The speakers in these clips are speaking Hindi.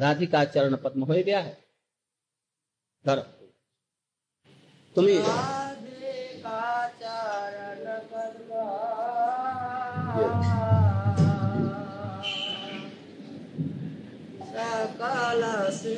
राधिका चरण पद्म हो गया है। तुम्हें सकल से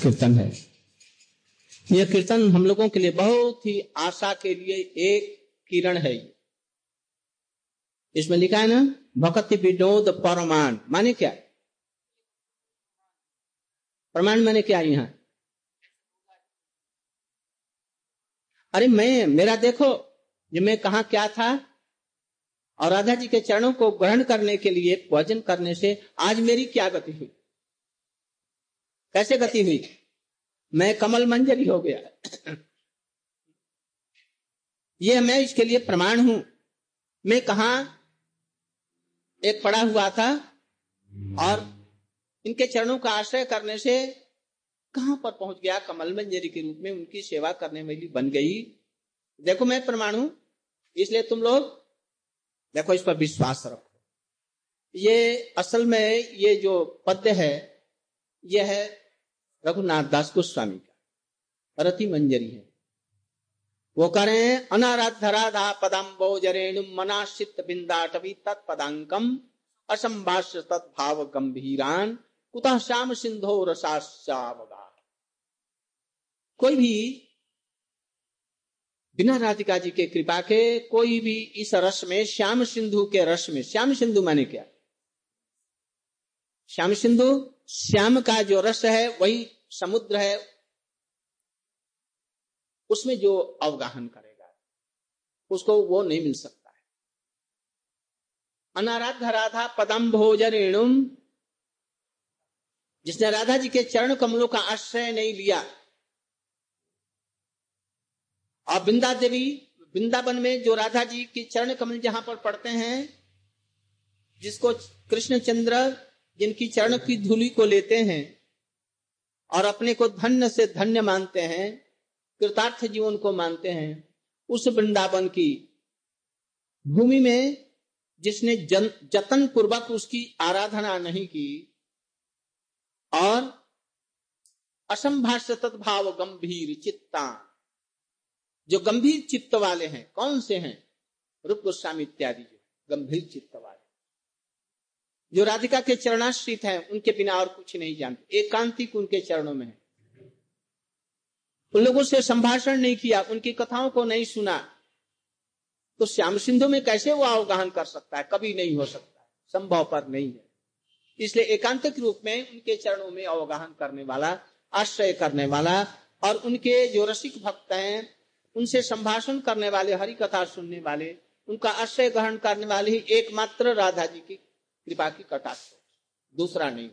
कीर्तन है। यह कीर्तन हम लोगों के लिए बहुत ही आशा के लिए एक किरण है। इसमें लिखा है ना, भक्ति विनोद परमाण माने क्या? परमाण माने क्या? यहां अरे मैं मेरा देखो ये मैं कहा क्या था। और राधा जी के चरणों को ग्रहण करने के लिए भजन करने से आज मेरी क्या गति हुई, कैसे गति हुई? मैं कमल मंजरी हो गया। यह मैं इसके लिए प्रमाण हूं। मैं कहां एक पड़ा हुआ था और इनके चरणों का आश्रय करने से कहां पर पहुंच गया, कमल मंजरी के रूप में उनकी सेवा करने वाली बन गई। देखो मैं प्रमाण हूं, इसलिए तुम लोग देखो इस पर विश्वास रखो। ये असल में ये जो पद्य है यह है रघुनाथ दास गोस्वामी का, अरती मंजरी है। वो करें अनाराध राधा पदाम्बो जरेणु मनाशित बिंदाटवी तत्पदांकम असंभाष्य तत्भाव गंभीरान कुतः श्याम सिंधो रसास्यावगा। कोई भी बिना राधिका जी के कृपा के कोई भी इस रस में, श्याम सिंधु के रस में, श्याम सिंधु माने क्या? श्याम सिंधु श्याम का जो रस है वही समुद्र है, उसमें जो अवगाहन करेगा उसको वो नहीं मिल सकता है। अनाराध राधा पदम भोजरेणुम, जिसने राधा जी के चरण कमलों का आश्रय नहीं लिया। और बिंदा देवी वृंदावन में जो राधा जी के चरण कमल जहां पर पड़ते हैं, जिसको कृष्णचंद्र जिनकी चरण की धूली को लेते हैं और अपने को धन्य से धन्य मानते हैं, कृतार्थ जीवन को मानते हैं, उस वृंदावन की भूमि में जिसने जतन पूर्वक उसकी आराधना नहीं की और असंभाष्य तद्भाव गंभीर चित्ता, जो गंभीर चित्त वाले हैं, कौन से हैं? रूप गोस्वामी इत्यादि जो गंभीर चित्त वाले, जो राधिका के चरणाश्रित हैं, उनके बिना और कुछ नहीं जानते, एकांतिक उनके चरणों में है। उन लोगों से संभाषण नहीं किया, उनकी कथाओं को नहीं सुना, तो श्याम सिंधु में कैसे वो अवगाहन कर सकता है? कभी नहीं हो सकता, संभव पर नहीं है। इसलिए एकांतिक रूप में उनके चरणों में अवगाहन करने वाला, आश्रय करने वाला और उनके जो रसिक भक्त हैं उनसे संभाषण करने वाले, हरि कथा सुनने वाले, उनका आश्रय ग्रहण करने वाले ही एकमात्र राधा जी की कृपा की कटाक्ष, दूसरा नहीं।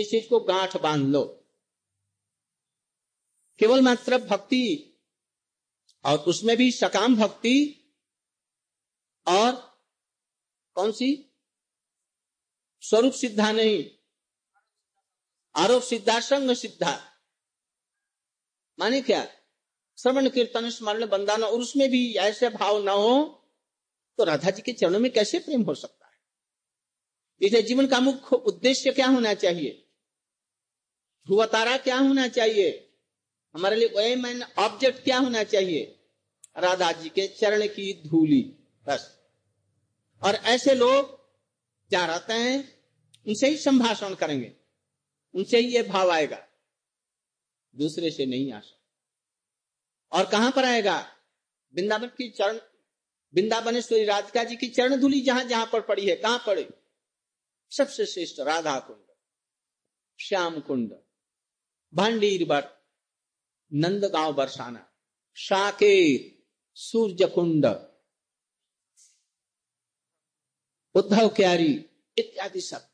इस चीज को गांठ बांध लो। केवल मात्र भक्ति और उसमें भी सकाम भक्ति और कौन सी स्वरूप सिद्धा नहीं, आरोप सिद्धा, संग सिद्धा माने क्या, श्रवण कीर्तन स्मरण बंदाना, और उसमें भी ऐसे भाव ना हो तो राधा जी के चरणों में कैसे प्रेम हो सकता है। इसलिए जीवन का मुख्य उद्देश्य क्या होना चाहिए, ध्रुव तारा क्या होना चाहिए, हमारे लिए एम एंड ऑब्जेक्ट क्या होना चाहिए, राधा जी के चरण की धूली बस। और ऐसे लोग जा रहते हैं उनसे ही संभाषण करेंगे, उनसे ही ये भाव आएगा, दूसरे से नहीं आ सकता। और कहां पर आएगा, वृंदावन की चरण, वृंदावनेश्वरी राधिका जी की चरण धूली जहां जहां पर पड़ी है, कहां पड़ी, सबसे श्रेष्ठ राधा कुंड, श्याम कुंड, भांडीर बर, नंदगांव बरसाना, शाके सूर्य कुंड, उद्धव क्यारी इत्यादि सब।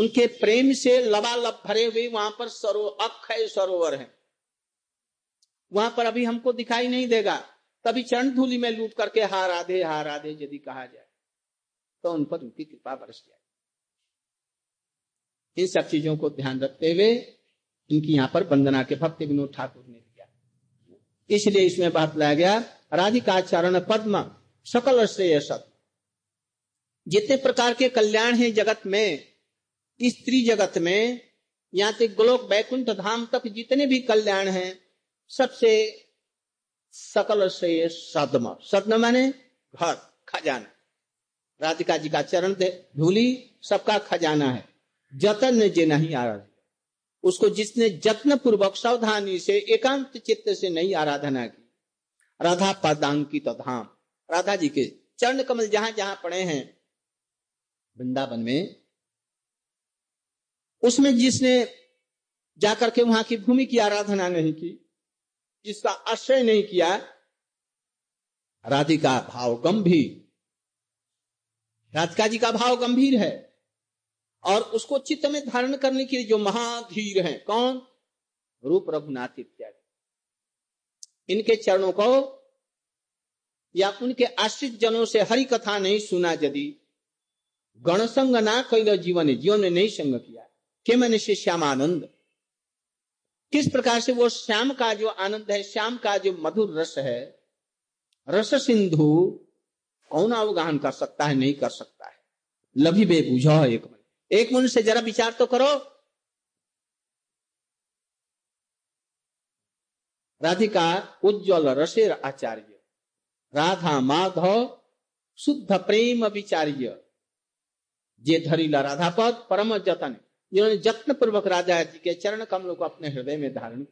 उनके प्रेम से लबालब भरे हुए वहां पर अखय सरोवर है, वहां पर अभी हमको दिखाई नहीं देगा, तभी चरण धूलि में लूट करके हा राधे यदि कहा जाए तो उन पर उनकी कृपा बरस जाए। इन सब चीजों को ध्यान रखते हुए इनकी यहाँ पर वंदना के भक्ति विनोद ठाकुर ने किया। इसलिए इसमें बात लाया गया राधिका चरण पद्म सकल श्रेय सत, जितने प्रकार के कल्याण है जगत में, स्त्री जगत में, यहाँ से गोलोक बैकुंठ धाम तक जितने भी कल्याण हैं, सबसे सकल श्रेय सदम, सदम माने घर, खजाना, राधिका जी का चरण धूली सबका खजाना है। जतन जे नहीं आराधना, उसको जिसने जत्न पूर्वक सावधानी से एकांत चित्त से नहीं आराधना की, राधा पदांकित तो धाम, राधा जी के चरण कमल जहां जहां पड़े हैं वृंदावन में, उसमें जिसने जाकर के वहां की भूमि की आराधना नहीं की, जिसका आश्रय नहीं किया, राधिका भाव गंभीर, राधिका जी का भाव गंभीर है और उसको चित्त में धारण करने के लिए जो महाधीर हैं, कौन, रूप रघुनाथ इत्यादि, इनके चरणों को या उनके आश्रित जनों से हरि कथा नहीं सुना, यदि गण संग ना कई जीवन, जीवन ने नहीं संग किया के मैंने से श्यामानंद, किस प्रकार से वो श्याम का जो आनंद है, श्याम का जो मधुर रस है, रस सिंधु कौन अवगाहन कर सकता है, नहीं कर सकता है। लभी बे बुझो, एक मन से जरा विचार तो करो, राधिका उज्ज्वल रसेर आचार्य, राधा माधव शुद्ध प्रेम विचार्य, जे धरिला राधा पद परम जतन, जिन्होंने जत्न पूर्वक राधा जी के चरण कमलों को अपने हृदय में धारण,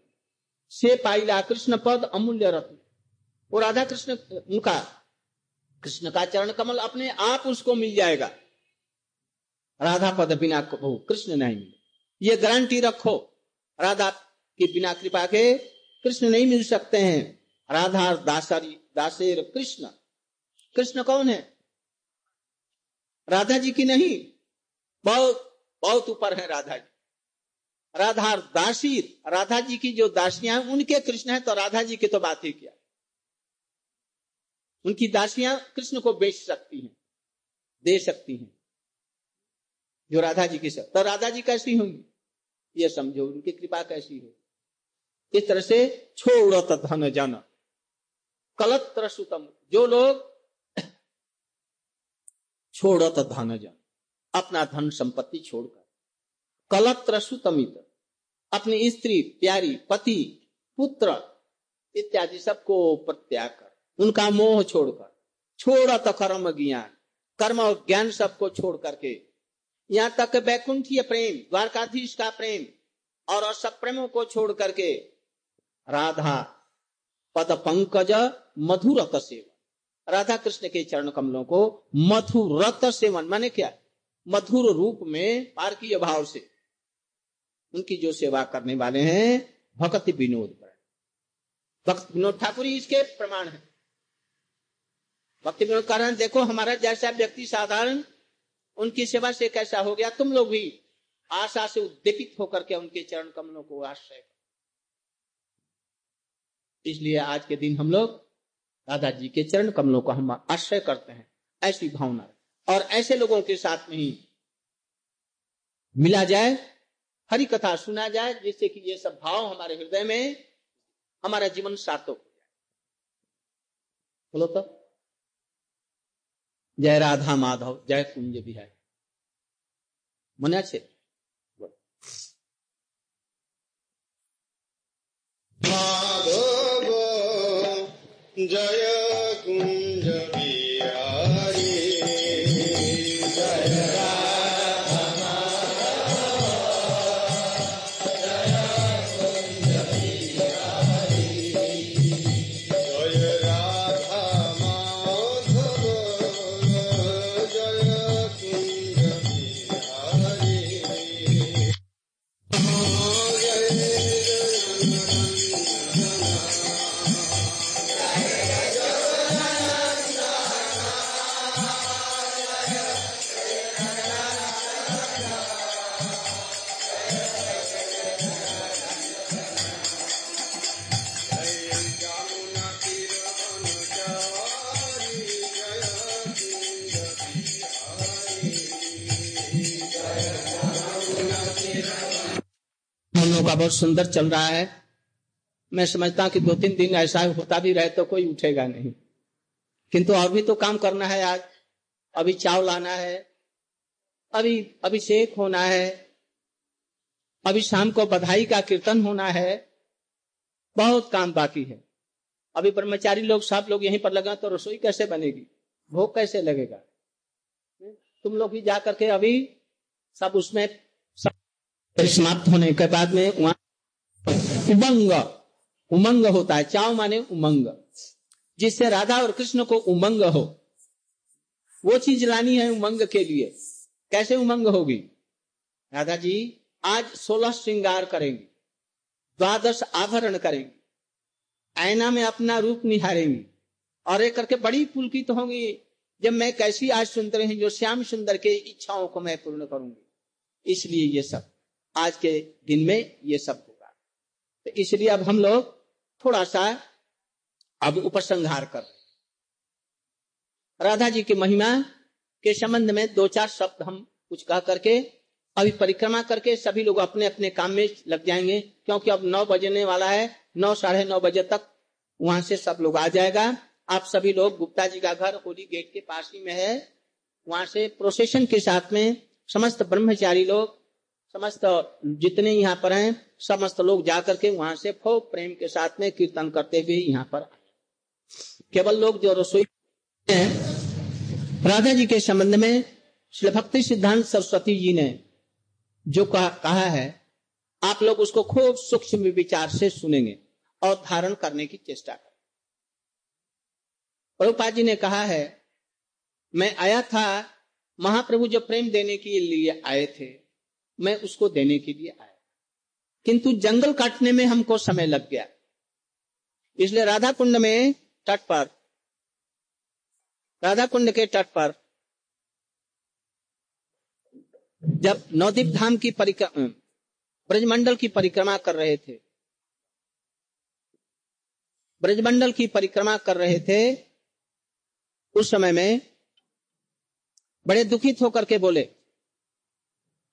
से पाइला कृष्ण पद अमूल्य रत्न, वो राधा कृष्ण उनका, कृष्ण का चरण कमल अपने आप उसको मिल जाएगा, राधा पद बिना हो कृष्ण नहीं मिले, ये गारंटी रखो, राधा के बिना कृपा के कृष्ण नहीं मिल सकते हैं। राधा दासरी दासेर कृष्ण, कृष्ण कौन है, राधा जी की नहीं, बहुत बहुत ऊपर है राधा जी, राधा दासीर, राधा जी की जो दासियां उनके कृष्ण है, तो राधा जी की तो बात ही क्या, उनकी दासियां कृष्ण को बेच सकती हैं, दे सकती हैं, जो राधा जी की सब, तो राधा जी कैसी होंगी, ये समझो उनकी कृपा कैसी हो। इस तरह से छोड़त धन जन कलत्र सुतम, जो लोग छोड़त धन जन, अपना धन संपत्ति छोड़कर, कलत्र सुतमित, अपनी स्त्री प्यारी, पति पुत्र इत्यादि सबको प्रत्याग कर, उनका मोह छोड़कर, छोड़त कर्म ज्ञान, कर्म और ज्ञान सबको छोड़ करके, यहां तक वैकुंठीय प्रेम, द्वारकाधीश का प्रेम और सब प्रेमों को छोड़ करके, राधा पद पंकज मधुरत सेवन, राधा कृष्ण के चरण कमलों को मधुरत सेवन माने क्या, मधुर रूप में पारकीय भाव से उनकी जो सेवा करने वाले हैं, भक्ति विनोद, भक्ति विनोद ठाकुर इसके प्रमाण है। भक्ति विनोद कारण देखो हमारा जैसा व्यक्ति साधारण उनकी सेवा से कैसा हो गया, तुम लोग भी आशा से उद्दीपित होकर के उनके चरण कमलों को आश्रय। इसलिए आज के दिन हम लोग दादाजी के चरण कमलों को हम आश्रय करते हैं, ऐसी भावना, और ऐसे लोगों के साथ में ही मिला जाए, हरि कथा सुना जाए, जिससे कि ये सब भाव हमारे हृदय में, हमारा जीवन सार्थक हो जाए। बोलो तो जय राधा माधव जय कुंज बिहारी। मन अच्छे माधव जय कुंज बिहारी जय बहुत सुंदर चल रहा है। मैं समझता कि 2-3 दिन ऐसा होता भी रहे तो कोई उठेगा नहीं, किंतु और भी तो काम करना है। आज अभी चावल लाना है, अभी अभिषेक होना है, अभी शाम को बधाई का कीर्तन होना है, बहुत काम बाकी है। अभी ब्रह्मचारी लोग सब लोग यहीं पर लगा तो रसोई कैसे बनेगी, भोग कैसे लगेगा। तुम लोग भी जा करके अभी सब उसमें समाप्त होने के बाद में वहां उमंग उमंग होता है। चाव माने उमंग, जिससे राधा और कृष्ण को उमंग हो, वो चीज लानी है उमंग के लिए। कैसे उमंग होगी? राधा जी आज 16 श्रृंगार करेंगी, 12 आभरण करेंगी, आईना में अपना रूप निहारेंगी और ये करके बड़ी पुलकित तो होंगी जब मैं कैसी आज सुंदर है जो श्याम सुंदर के इच्छाओं को मैं पूर्ण करूंगी। इसलिए ये सब आज के दिन में ये सब होगा। तो इसलिए अब हम लोग थोड़ा सा अब उपसंहार कर रहे, राधा जी की महिमा के संबंध में 2-4 शब्द हम कुछ कह करके अभी परिक्रमा करके सभी लोग अपने अपने काम में लग जाएंगे, क्योंकि अब 9 बजने वाला है। 9, 9:30 बजे तक वहां से सब लोग आ जाएगा। आप सभी लोग गुप्ता जी का घर होली गेट के पास ही में है, वहां से प्रोसेशन के साथ में समस्त ब्रह्मचारी लोग, समस्त जितने यहाँ पर हैं, समस्त लोग जाकर के वहां से खूब प्रेम के साथ में कीर्तन करते हुए यहाँ पर आए। केवल लोग जो रसोई हैं, राधा जी के संबंध में श्री भक्ति सिद्धांत सरस्वती जी ने जो कहा है, आप लोग उसको खूब सूक्ष्म विचार से सुनेंगे और धारण करने की चेष्टा करें। प्रभुपाद जी ने कहा है, मैं आया था, महाप्रभु जो प्रेम देने के लिए आए थे मैं उसको देने के लिए आया, किंतु जंगल काटने में हमको समय लग गया। इसलिए राधा कुंड में तट पर, राधा कुंड के तट पर जब नवदीप धाम की परिक्रमा, ब्रजमंडल की परिक्रमा कर रहे थे, ब्रजमंडल की परिक्रमा कर रहे थे, उस समय में बड़े दुखित होकर के बोले,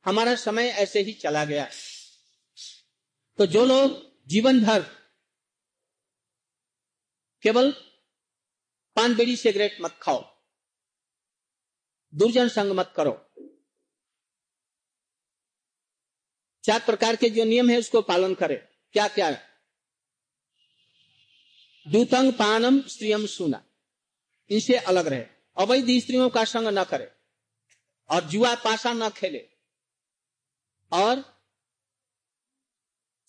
हमारा समय ऐसे ही चला गया। तो जो लोग जीवन भर केवल पान बीड़ी सिगरेट मत खाओ, दुर्जन संग मत करो, 4 प्रकार के जो नियम है उसको पालन करें। क्या क्या है? दूतंग पानम स्त्रियम सुना, इनसे अलग रहे, अवैध स्त्रियों का संग न करे और जुआ पासा न खेले और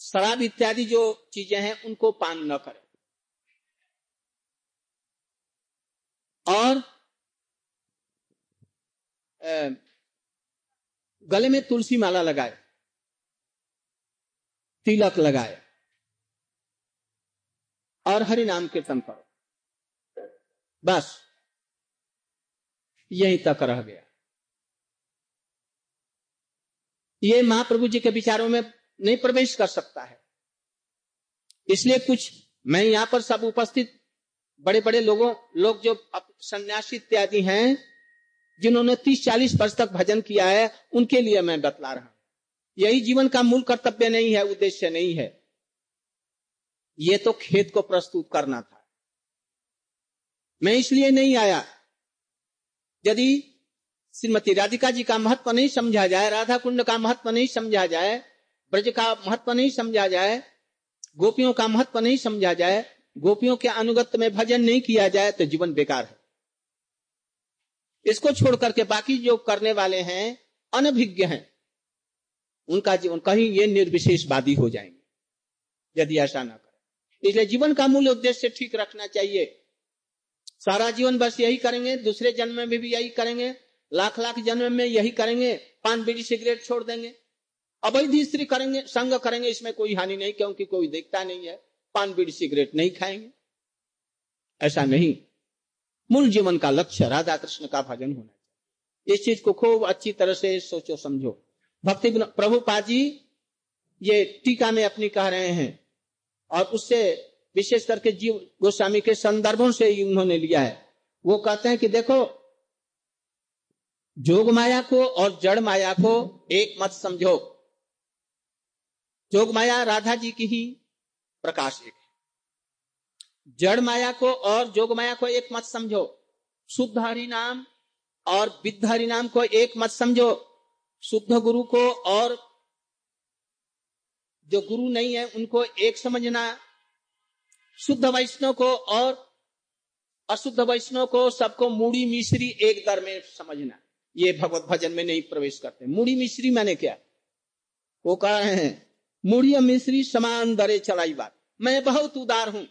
शराब इत्यादि जो चीजें हैं उनको पान न करें और गले में तुलसी माला लगाए, तिलक लगाए और हरि नाम कीर्तन करो। बस यहीं तक रह गया। ये महाप्रभु जी के विचारों में नहीं प्रवेश कर सकता है। इसलिए कुछ मैं यहाँ पर सब उपस्थित बड़े बड़े लोग जो सन्यासी इत्यादि हैं, जिन्होंने 30-40 वर्ष तक भजन किया है उनके लिए मैं बतला रहा हूं। यही जीवन का मूल कर्तव्य नहीं है, उद्देश्य नहीं है। ये तो खेत को प्रस्तुत करना था, मैं इसलिए नहीं आया। यदि श्रीमती राधिका जी का महत्व नहीं समझा जाए, राधा कुंड का महत्व नहीं समझा जाए, ब्रज का महत्व नहीं समझा जाए, गोपियों का महत्व नहीं समझा जाए, गोपियों के अनुगत्य में भजन नहीं किया जाए तो जीवन बेकार है। इसको छोड़ करके बाकी जो करने वाले हैं अनभिज्ञ हैं, उनका जीवन कहीं ये निर्विशेषवादी हो जाएंगे यदि ऐसा ना करें। इसलिए जीवन का मूल उद्देश्य ठीक रखना चाहिए। सारा जीवन बस यही करेंगे, दूसरे जन्म में भी यही करेंगे, लाख लाख जन्म में यही करेंगे, पान बीड़ी सिगरेट छोड़ देंगे, अवैध स्त्री करेंगे, संग करेंगे, इसमें कोई हानि नहीं क्योंकि कोई देखता नहीं है, पान बीड़ी सिगरेट नहीं खाएंगे, ऐसा नहीं। मूल जीवन का लक्ष्य राधा कृष्ण का भजन होना चाहिए। इस चीज को खूब अच्छी तरह से सोचो समझो। भक्ति प्रभुपाद जी ये टीका में अपनी कह रहे हैं और उससे विशेष करके जीव गोस्वामी के संदर्भों से उन्होंने लिया है। वो कहते हैं कि देखो, जोग माया को और जड़ माया को एक मत समझो। जोग माया राधा जी की ही प्रकाश एक है। जड़ माया को और जोग माया को एक मत समझो। शुद्ध हरि नाम और विद्ध हरि नाम को एक मत समझो। शुद्ध गुरु को और जो गुरु नहीं है उनको एक समझना, शुद्ध वैष्णव को और अशुद्ध वैष्णव को सबको मूढ़ी मिश्री एक दर में समझना। ये भगवत भजन में नहीं प्रवेश करते। मूढ़ी मिश्री मैंने क्या, वो कह रहे हैं मूढ़ी मिश्री समान दरे चलाई बात। मैं बहुत उदार हूं,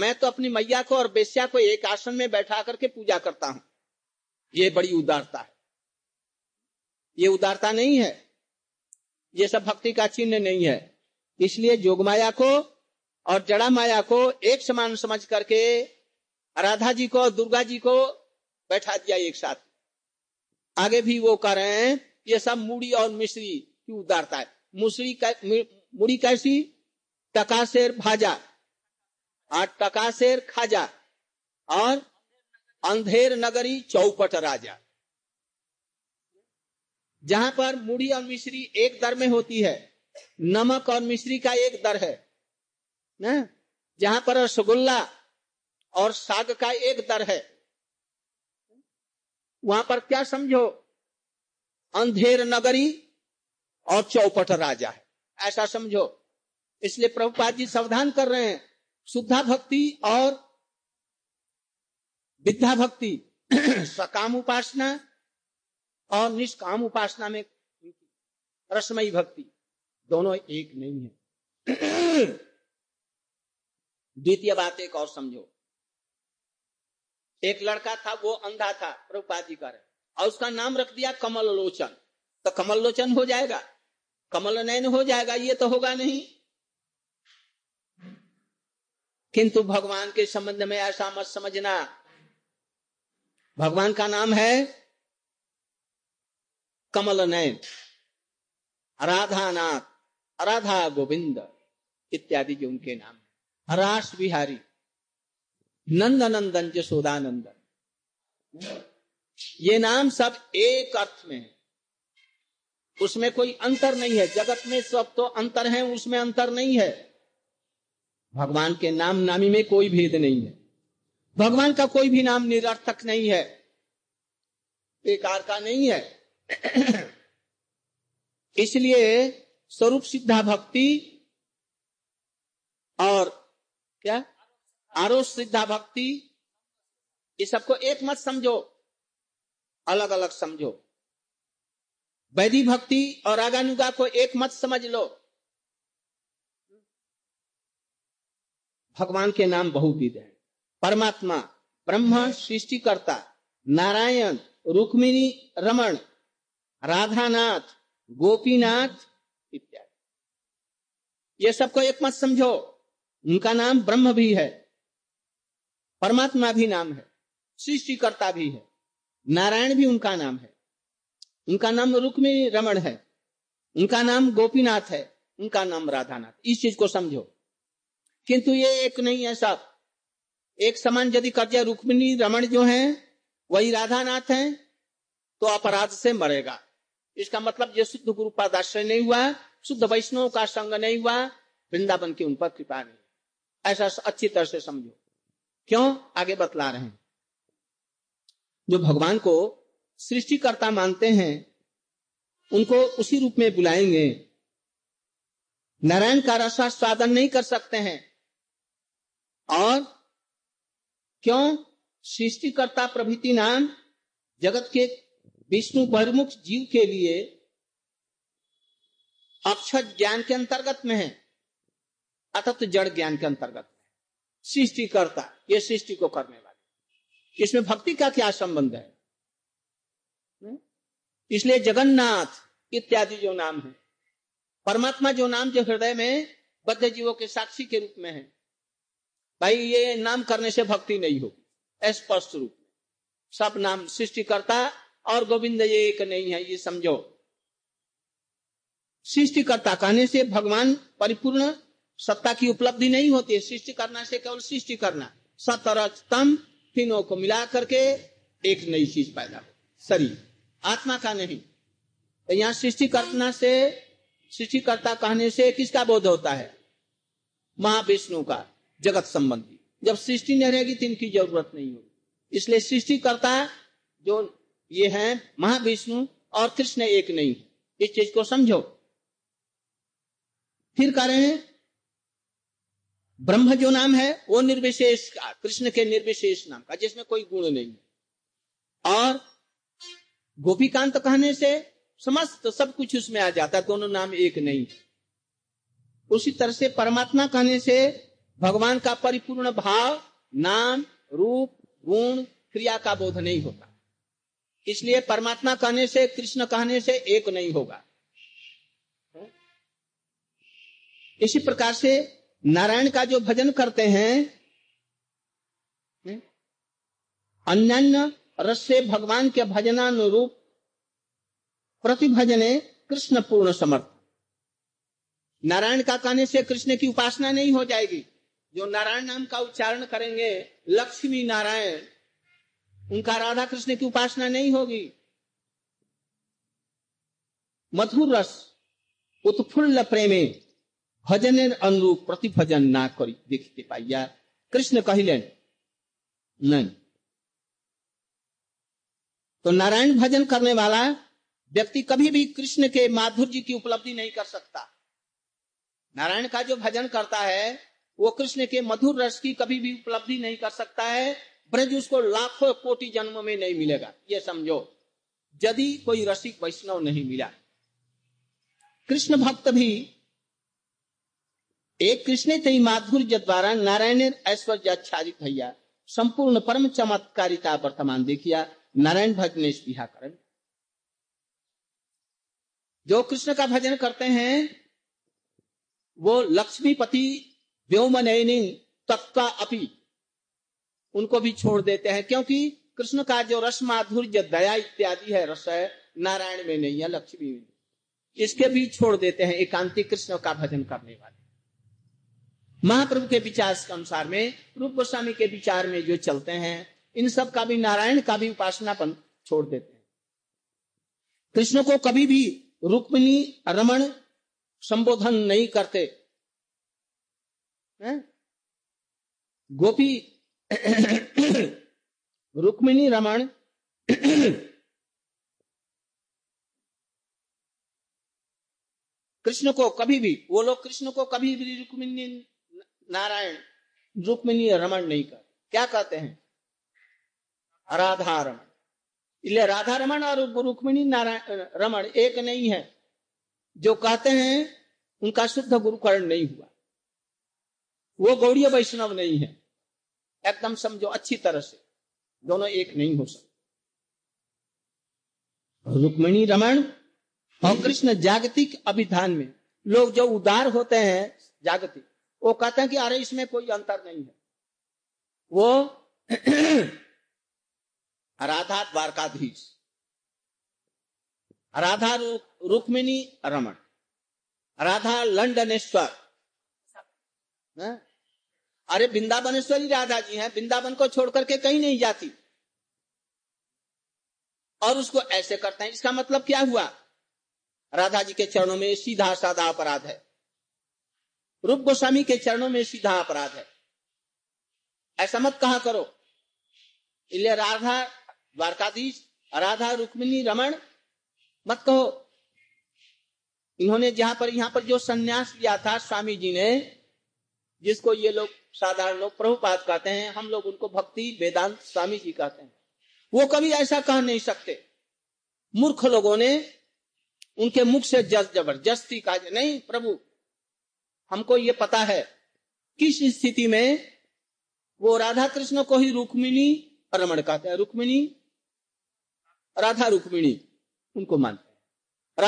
मैं तो अपनी मैया को और बेस्या को एक आसन में बैठा करके पूजा करता हूं। ये बड़ी उदारता है। ये उदारता नहीं है, ये सब भक्ति का चिन्ह नहीं है। इसलिए जोग माया को और जड़ा माया को एक समान समझ करके राधा जी को और दुर्गा जी को बैठा दिया एक साथ। आगे भी वो कह रहे हैं ये सब मूढ़ी और मिश्री की उदारता है। मूढ़ी कैसी, टका शेर भाजा आठ टका शेर खाजा और अंधेर नगरी चौपट राजा। जहां पर मूढ़ी और मिश्री एक दर में होती है, नमक और मिश्री का एक दर है ना, जहां पर रसगुल्ला और साग का एक दर है, वहां पर क्या समझो, अंधेर नगरी और चौपट राजा है, ऐसा समझो। इसलिए प्रभुपाद जी सावधान कर रहे हैं। शुद्धा भक्ति और विद्या भक्ति सकाम उपासना और निष्काम उपासना में रसमयी भक्ति दोनों एक नहीं है। द्वितीय बात एक और समझो। एक लड़का था, वो अंधा था, प्रभुपाद जी कह रहे, और उसका नाम रख दिया कमल लोचन। तो कमल लोचन हो जाएगा, कमल नयन हो जाएगा, ये तो होगा नहीं। किंतु भगवान के संबंध में ऐसा मत समझना। भगवान का नाम है कमल नयन, राधानाथ, राधा गोविंद इत्यादि जो उनके नाम है। रास बिहारी, नंद नंदन, यशोदानंदन, ये नाम सब एक अर्थ में है, उसमें कोई अंतर नहीं है। जगत में सब तो अंतर है, उसमें अंतर नहीं है। भगवान के नाम नामी में कोई भेद नहीं है। भगवान का कोई भी नाम निरर्थक नहीं है, बेकार का नहीं है। इसलिए स्वरूप सिद्धा भक्ति और क्या आरोप सिद्धा भक्ति, ये सबको एक मत समझो, अलग अलग समझो। वैदिक भक्ति और रागानुगा को एक मत समझ लो। भगवान के नाम बहुविध हैं। परमात्मा, ब्रह्मा सृष्टिकर्ता, नारायण, रुक्मिणी रमण, राधानाथ, गोपीनाथ इत्यादि, ये सबको एक मत समझो। उनका नाम ब्रह्म भी है, परमात्मा भी नाम है, सृष्टिकर्ता भी है, नारायण भी उनका नाम है, उनका नाम रुक्मिणी रमण है, उनका नाम गोपीनाथ है, उनका नाम राधानाथ। इस चीज को समझो। किंतु ये एक नहीं है, सब एक समान। यदि कर्ज रुक्मिणी रमण जो हैं वही राधानाथ हैं, तो अपराध से मरेगा। इसका मतलब ये शुद्ध गुरु पादाश्रय नहीं हुआ, शुद्ध वैष्णव का संग नहीं हुआ, वृंदावन की उन पर कृपा नहीं, ऐसा अच्छी तरह से समझो। क्यों आगे बतला रहे हैं। जो भगवान को सृष्टिकर्ता मानते हैं उनको उसी रूप में बुलाएंगे। नारायण का रसास्वादन नहीं कर सकते हैं। और क्यों? सृष्टिकर्ता प्रभृति नाम जगत के विष्णु बहिर्मुख जीव के लिए अक्षर ज्ञान के अंतर्गत में है, अर्थात जड़ ज्ञान के अंतर्गत में। सृष्टिकर्ता ये सृष्टि को करने वाले, इसमें भक्ति का क्या संबंध है? इसलिए जगन्नाथ इत्यादि जो नाम है, परमात्मा जो नाम जो हृदय में बद्ध जीवों के साक्षी के रूप में है, भाई ये नाम करने से भक्ति नहीं होगी स्पष्ट रूप में। सब नाम सृष्टिकर्ता और गोविंद ये एक नहीं है, ये समझो। सृष्टिकर्ता कहने से भगवान परिपूर्ण सत्ता की उपलब्धि नहीं होती है। सृष्टि करना से केवल सृष्टि करना, सतरजतम तीनों को मिला करके एक नई चीज पैदा हो, शरीर आत्मा का नहीं। तो यहाँ सृष्टिकर्ता कहने से किसका बोध होता है? महाविष्णु का, जगत संबंधी। जब सृष्टि नहीं रहेगी तो इनकी जरूरत नहीं होगी। इसलिए सृष्टिकर्ता जो ये है महाविष्णु और कृष्ण एक नहीं, इस चीज को समझो। फिर कह रहे हैं ब्रह्म जो नाम है वो निर्विशेष का, कृष्ण के निर्विशेष नाम का, जिसमें कोई गुण नहीं है। और गोपीकांत कहने से समस्त सब कुछ उसमें आ जाता है, दोनों नाम एक नहीं। उसी तरह से परमात्मा कहने से भगवान का परिपूर्ण भाव नाम रूप गुण क्रिया का बोध नहीं होता। इसलिए परमात्मा कहने से कृष्ण कहने से एक नहीं होगा। इसी प्रकार से नारायण का जो भजन करते हैं अन्य रस से भगवान के भजनानुरूप प्रतिभजने कृष्ण पूर्ण समर्थ। नारायण का कहने से कृष्ण की उपासना नहीं हो जाएगी। जो नारायण नाम का उच्चारण करेंगे, लक्ष्मी नारायण, उनका राधा कृष्ण की उपासना नहीं होगी। मधुर रस उत्फुल्ल प्रेमे भजने अनुरूप प्रतिभजन ना करी देखते पाइया, कृष्ण कहिलेन नहीं। तो नारायण भजन करने वाला व्यक्ति कभी भी कृष्ण के माधुर्य की उपलब्धि नहीं कर सकता। नारायण का जो भजन करता है वो कृष्ण के मधुर रस की कभी भी उपलब्धि नहीं कर सकता है। ब्रज उसको लाखों कोटि जन्मों में नहीं मिलेगा, ये समझो, यदि कोई रसिक वैष्णव नहीं मिला। कृष्ण भक्त भी एक कृष्ण तेई माधुर्य द्वारा नारायण ऐश्वर्य आच्छादित भैया संपूर्ण परम चमत्कारिता वर्तमान देखिया, नारायण भजने स्पीहा करण। जो कृष्ण का भजन करते हैं वो लक्ष्मीपति व्योमनयनी तत्वा अपि, उनको भी छोड़ देते हैं, क्योंकि कृष्ण का जो रस माधुर्य दया इत्यादि है, रस है, नारायण में नहीं है, लक्ष्मी में। इसके भी छोड़ देते हैं एकांति कृष्ण का भजन करने वाले। महाप्रभु के विचार के अनुसार में, रूप गोस्वामी के विचार में जो चलते हैं, इन सब का भी नारायण का भी उपासनापन छोड़ देते हैं। कृष्ण को कभी भी रुक्मिणी रमण संबोधन नहीं करते हैं? गोपी रुक्मिणी रमण कृष्ण को कभी भी, वो लोग कृष्ण को कभी भी रुक्मिणी नारायण रुक्मिणी रमण नहीं करते। क्या कहते हैं? राधा रमण। इसलिए राधा रमण और रुक्मिणी नारायण रमण एक नहीं है। जो कहते हैं उनका शुद्ध गुरुकरण नहीं हुआ, वो गौड़ीय वैष्णव नहीं है, एकदम समझो अच्छी तरह से। दोनों एक नहीं हो सकते। रुक्मिणी रमण और कृष्ण जागतिक अभिधान में लोग जो उदार होते हैं जागतिक, वो कहते हैं कि अरे इसमें कोई अंतर नहीं है। वो राधा द्वारकाधीश, राधा रुक्मिणी रमण, राधा लंडनेश्वर। अरे वृंदावनेश्वरी राधा जी हैं, वृंदावन को छोड़कर के कहीं नहीं जाती। और उसको ऐसे करते हैं। इसका मतलब क्या हुआ? राधा जी के चरणों में सीधा साधा अपराध है, रूप गोस्वामी के चरणों में सीधा अपराध है। ऐसा मत कहा करो। इसलिए राधा द्वारकाधीश, राधा रुक्मिणी रमण मत कहो। इन्होंने यहाँ पर जो संन्यास लिया था स्वामी जी ने, जिसको ये लोग साधारण लोग प्रभुपाद कहते हैं, हम लोग उनको भक्ति वेदांत स्वामी जी कहते हैं, वो कभी ऐसा कह नहीं सकते। मूर्ख लोगों ने उनके मुख से जबरदस्ती कहा, नहीं प्रभु हमको ये पता है किस स्थिति में। वो राधा कृष्ण को ही रुक्मिणी रमण कहते हैं, रुक्मिणी राधा रुक्मिणी उनको मानते हैं,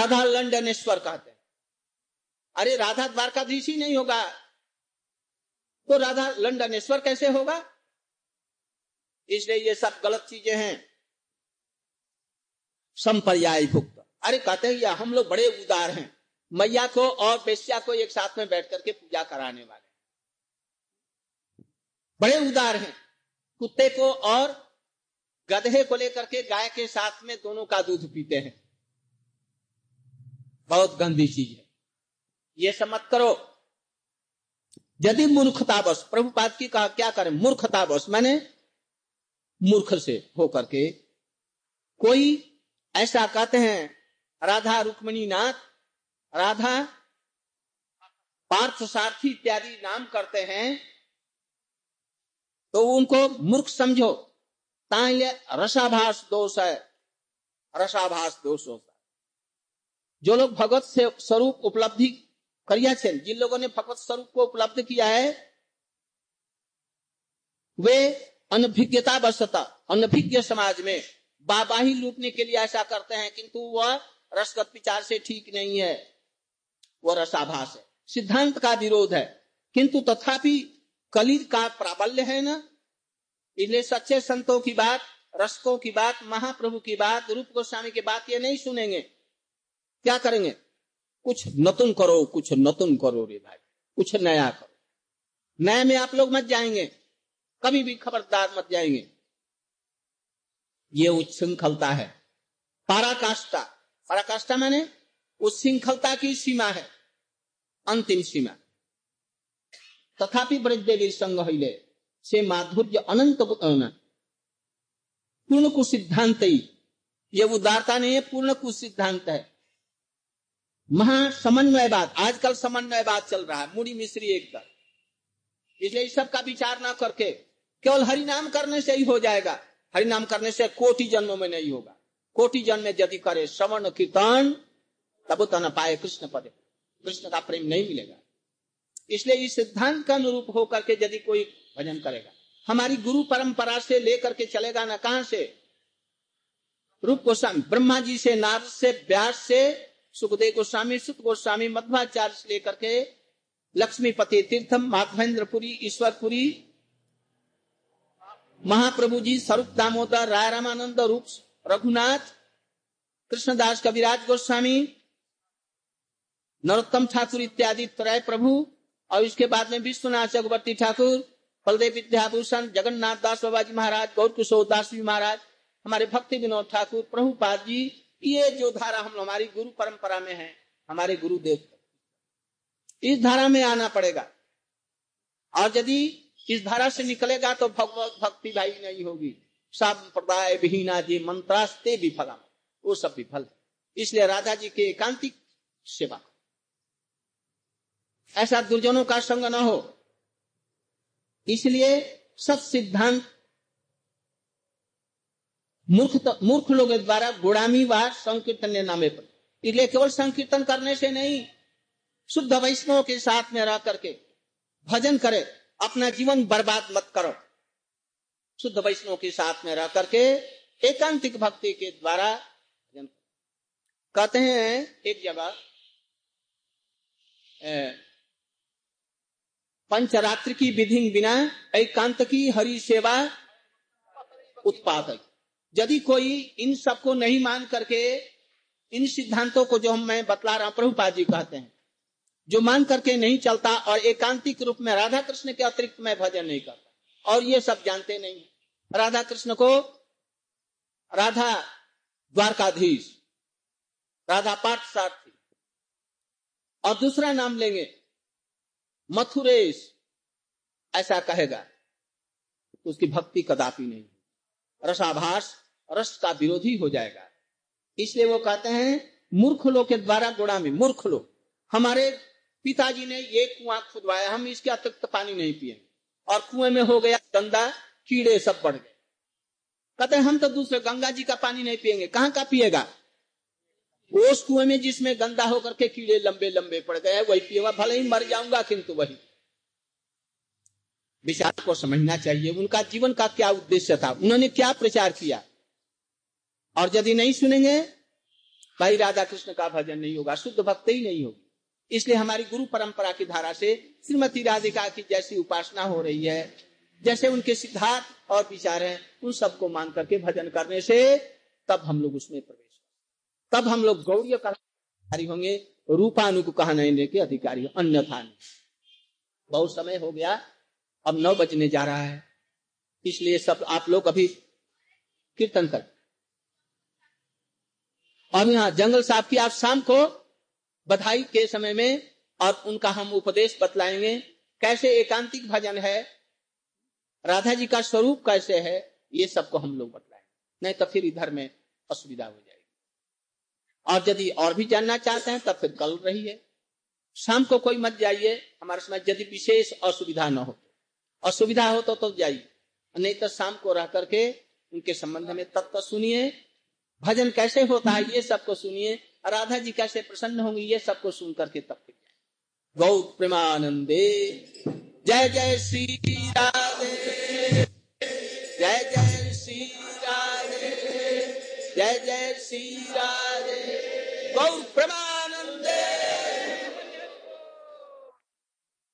राधा लंडनेश्वर कहते हैं। अरे राधा द्वारकाधीश ही नहीं होगा तो राधा लंडनेश्वर कैसे होगा? इसलिए ये सब गलत चीजें हैं। संपर्याय भुक्त, अरे कहते हैं या हम लोग बड़े उदार हैं, मैया को और बेश्या को एक साथ में बैठ करके पूजा कराने वाले, बड़े उदार हैं। कुत्ते को और गधे को लेकर के गाय के साथ में दोनों का दूध पीते हैं, बहुत गंदी चीज है। ये सब मत करो। यदि मूर्खतावश, प्रभुपाद की कहा क्या करें, मूर्खतावश मैंने मूर्ख से होकर के कोई ऐसा कहते हैं राधा रुक्मिणी नाथ, राधा पार्थ सारथी इत्यादि नाम करते हैं, तो उनको मूर्ख समझो। ताइले रसाभास दोष है, रसाभास दोष होता है। जो लोग भगवत से स्वरूप उपलब्धि करिया छे, जिन लोगों ने भगवत स्वरूप को उपलब्ध किया है, वे अनभिज्ञता वशता अनभिज्ञ समाज में बाबा ही लूटने के लिए ऐसा करते हैं, किंतु वह रसगत विचार से ठीक नहीं है, वह रसाभास है, सिद्धांत का विरोध है। किंतु तथापि कलिर का प्राबल्य है ना, इसलिए सच्चे संतों की बात, रसकों की बात, महाप्रभु की बात, रूप गोस्वामी की बात ये नहीं सुनेंगे। क्या करेंगे? कुछ नतुन करो, कुछ नतुन करो रे भाई, कुछ नया करो। नया में आप लोग मत जाएंगे, कभी भी खबरदार मत जाएंगे। ये उच्छृंखलता है, पराकाष्ठा। पराकाष्ठा माने उच्छृंखलता की सीमा है, अंतिम सीमा। तथापि ब्रजदेवी संग हिले से माधुर्य अनंत पूर्ण कुसिद्धांत ही, ये उदारता नहीं है, पूर्ण कुसिद्धांत है। महासमन्वयवाद, आजकल समन्वयवाद चल रहा है, मुड़ी मिश्री एकता। इसलिए इस सब का विचार ना करके केवल हरिनाम करने से ही हो जाएगा। हरिनाम करने से कोटि जन्मों में नहीं होगा। कोटि जन्म में यदि करे श्रवण कीर्तन तब तन पाए कृष्ण पद, कृष्ण का प्रेम नहीं मिलेगा। इसलिए इस सिद्धांत का अनुरूप होकर के यदि कोई भजन करेगा, हमारी गुरु परंपरा से लेकर के चलेगा ना। कहां से? रूप गोस्वामी, ब्रह्मा जी से, नारद से, व्यास से, सुखदेव गोस्वामी, सुत गोस्वामी, मध्वाचार्य से लेकर के लक्ष्मीपति तीर्थम, माधवेन्द्रपुरी, ईश्वरपुरी, महाप्रभु जी, स्वरूप दामोदर राय, रामानंद, रूप रघुनाथ, कृष्णदास कविराज गोस्वामी, नरोत्तम ठाकुर इत्यादि त्रय प्रभु, और इसके बाद में विश्वनाथचक्रवर्ती ठाकुर, फलदेव विद्याभूषण, जगन्नाथ दास बाबा जी महाराज, गौरकिशोर दास जी महाराज, हमारे भक्ति विनोद ठाकुर, प्रभुपाद जी, ये जो धारा हम हमारी गुरु परंपरा में है, हमारे गुरुदेव, इस धारा में आना पड़ेगा। और यदि इस धारा से निकलेगा तो भगवत भक्ति भाई नहीं होगी। संप्रदाय विहीना जी मंत्रास्ते विफला, वो सब विफल है। इसलिए राधा जी के एकांतिक सेवा, ऐसा दुर्जनों का संग न हो। इसलिए सत सिद्धांत मूर्ख लोगों द्वारा गुड़ामी व संकीर्तन ने नामे पर। इसलिए केवल संकीर्तन करने से नहीं, शुद्ध वैष्णव के साथ में रह करके भजन करे, अपना जीवन बर्बाद मत करो। शुद्ध वैष्णव के साथ में रह करके एकांतिक भक्ति के द्वारा भजन। कहते हैं एक जगह पंचरात्र की विधि बिना एकांत की हरि सेवा उत्पादक। यदि कोई इन सबको नहीं मान करके, इन सिद्धांतों को जो मैं बतला रहा हूं, प्रभुपाद जी कहते हैं, जो मान करके नहीं चलता और एकांतिक रूप में राधा कृष्ण के अतिरिक्त मैं भजन नहीं करता, और ये सब जानते नहीं राधा कृष्ण को, राधा द्वारकाधीश, राधा पाठ सारथी। और दूसरा नाम लेंगे मथुरेश, ऐसा कहेगा तो उसकी भक्ति कदापि नहीं, रसाभास रस का विरोधी हो जाएगा। इसलिए वो कहते हैं मूर्ख लोग के द्वारा गोड़ा में, मूर्ख लोग, हमारे पिताजी ने ये कुआं खुदवाया, हम इसके अतिरिक्त पानी नहीं पिए, और कुएं में हो गया गंदा, कीड़े सब बढ़ गए। कहते हैं हम तो दूसरे गंगा जी का पानी नहीं पिएंगे। कहाँ का पिएगा? उस कुएं में जिसमें गंदा होकर के कीड़े लंबे लंबे पड़ गए, वही पिएगा। भले ही मर जाऊंगा किंतु वही। विचार को समझना चाहिए उनका जीवन का क्या उद्देश्य था, उन्होंने क्या प्रचार किया। और यदि नहीं सुनेंगे भाई राधा कृष्ण का भजन नहीं होगा, शुद्ध भक्ति ही नहीं होगी। इसलिए हमारी गुरु परंपरा की धारा से श्रीमती राधिका की जैसी उपासना हो रही है, जैसे उनके सिद्धांत और विचार हैं, उन सबको मान करके भजन करने से तब हम लोग उसमें प्रवेश करें, तब हम लोग गौड़ीय का अधिकारी होंगे, रूपानु को कहने के अधिकारी, अन्यथा नहीं। बहुत समय हो गया, अब 9 बजने जा रहा है, इसलिए सब आप लोग अभी कीर्तन कर। और यहाँ जंगल साहब की आप शाम को बधाई के समय में, और उनका हम उपदेश बतलाएंगे कैसे एकांतिक भजन है, राधा जी का स्वरूप कैसे है, ये सबको हम लोग बतलाएंगे। नहीं तो फिर इधर में असुविधा हो जाएगी। और यदि और भी जानना चाहते हैं तब फिर कल रही है शाम को, कोई मत जाइए हमारे समय, यदि विशेष असुविधा न हो। असुविधा हो तो जाइए, नहीं तो शाम को रह करके उनके संबंध में तत्व सुनिए, भजन कैसे होता है ये सबको सुनिए, राधा जी कैसे प्रसन्न होंगी ये सबको सुन करके तब तक जाए। गौ प्रेमानंदे जय जय श्री राधे, जय जय श्री राधे, जय जय श्री राधे।